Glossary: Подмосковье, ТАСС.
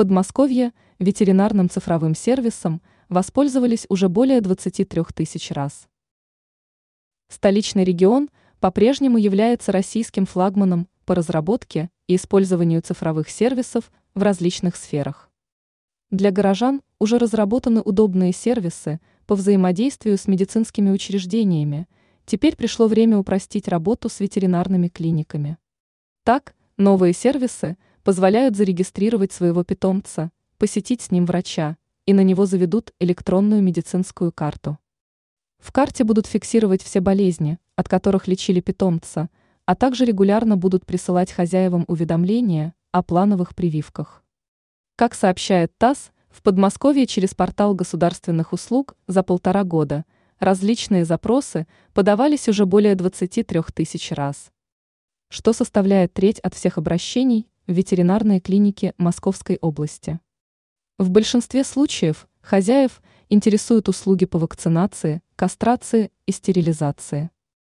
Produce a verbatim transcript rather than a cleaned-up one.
Подмосковье ветеринарным цифровым сервисом воспользовались уже более двадцати трёх тысяч раз. Столичный регион по-прежнему является российским флагманом по разработке и использованию цифровых сервисов в различных сферах. Для горожан уже разработаны удобные сервисы по взаимодействию с медицинскими учреждениями. Теперь пришло время упростить работу с ветеринарными клиниками. Так, новые сервисы позволяют зарегистрировать своего питомца, посетить с ним врача, и на него заведут электронную медицинскую карту. В карте будут фиксировать все болезни, от которых лечили питомца, а также регулярно будут присылать хозяевам уведомления о плановых прививках. Как сообщает ТАСС, в Подмосковье через портал государственных услуг за полтора года различные запросы подавались уже более двадцати трёх тысяч раз, что составляет треть от всех обращений в ветеринарные клиники Московской области. В большинстве случаев хозяев интересуют услуги по вакцинации, кастрации и стерилизации.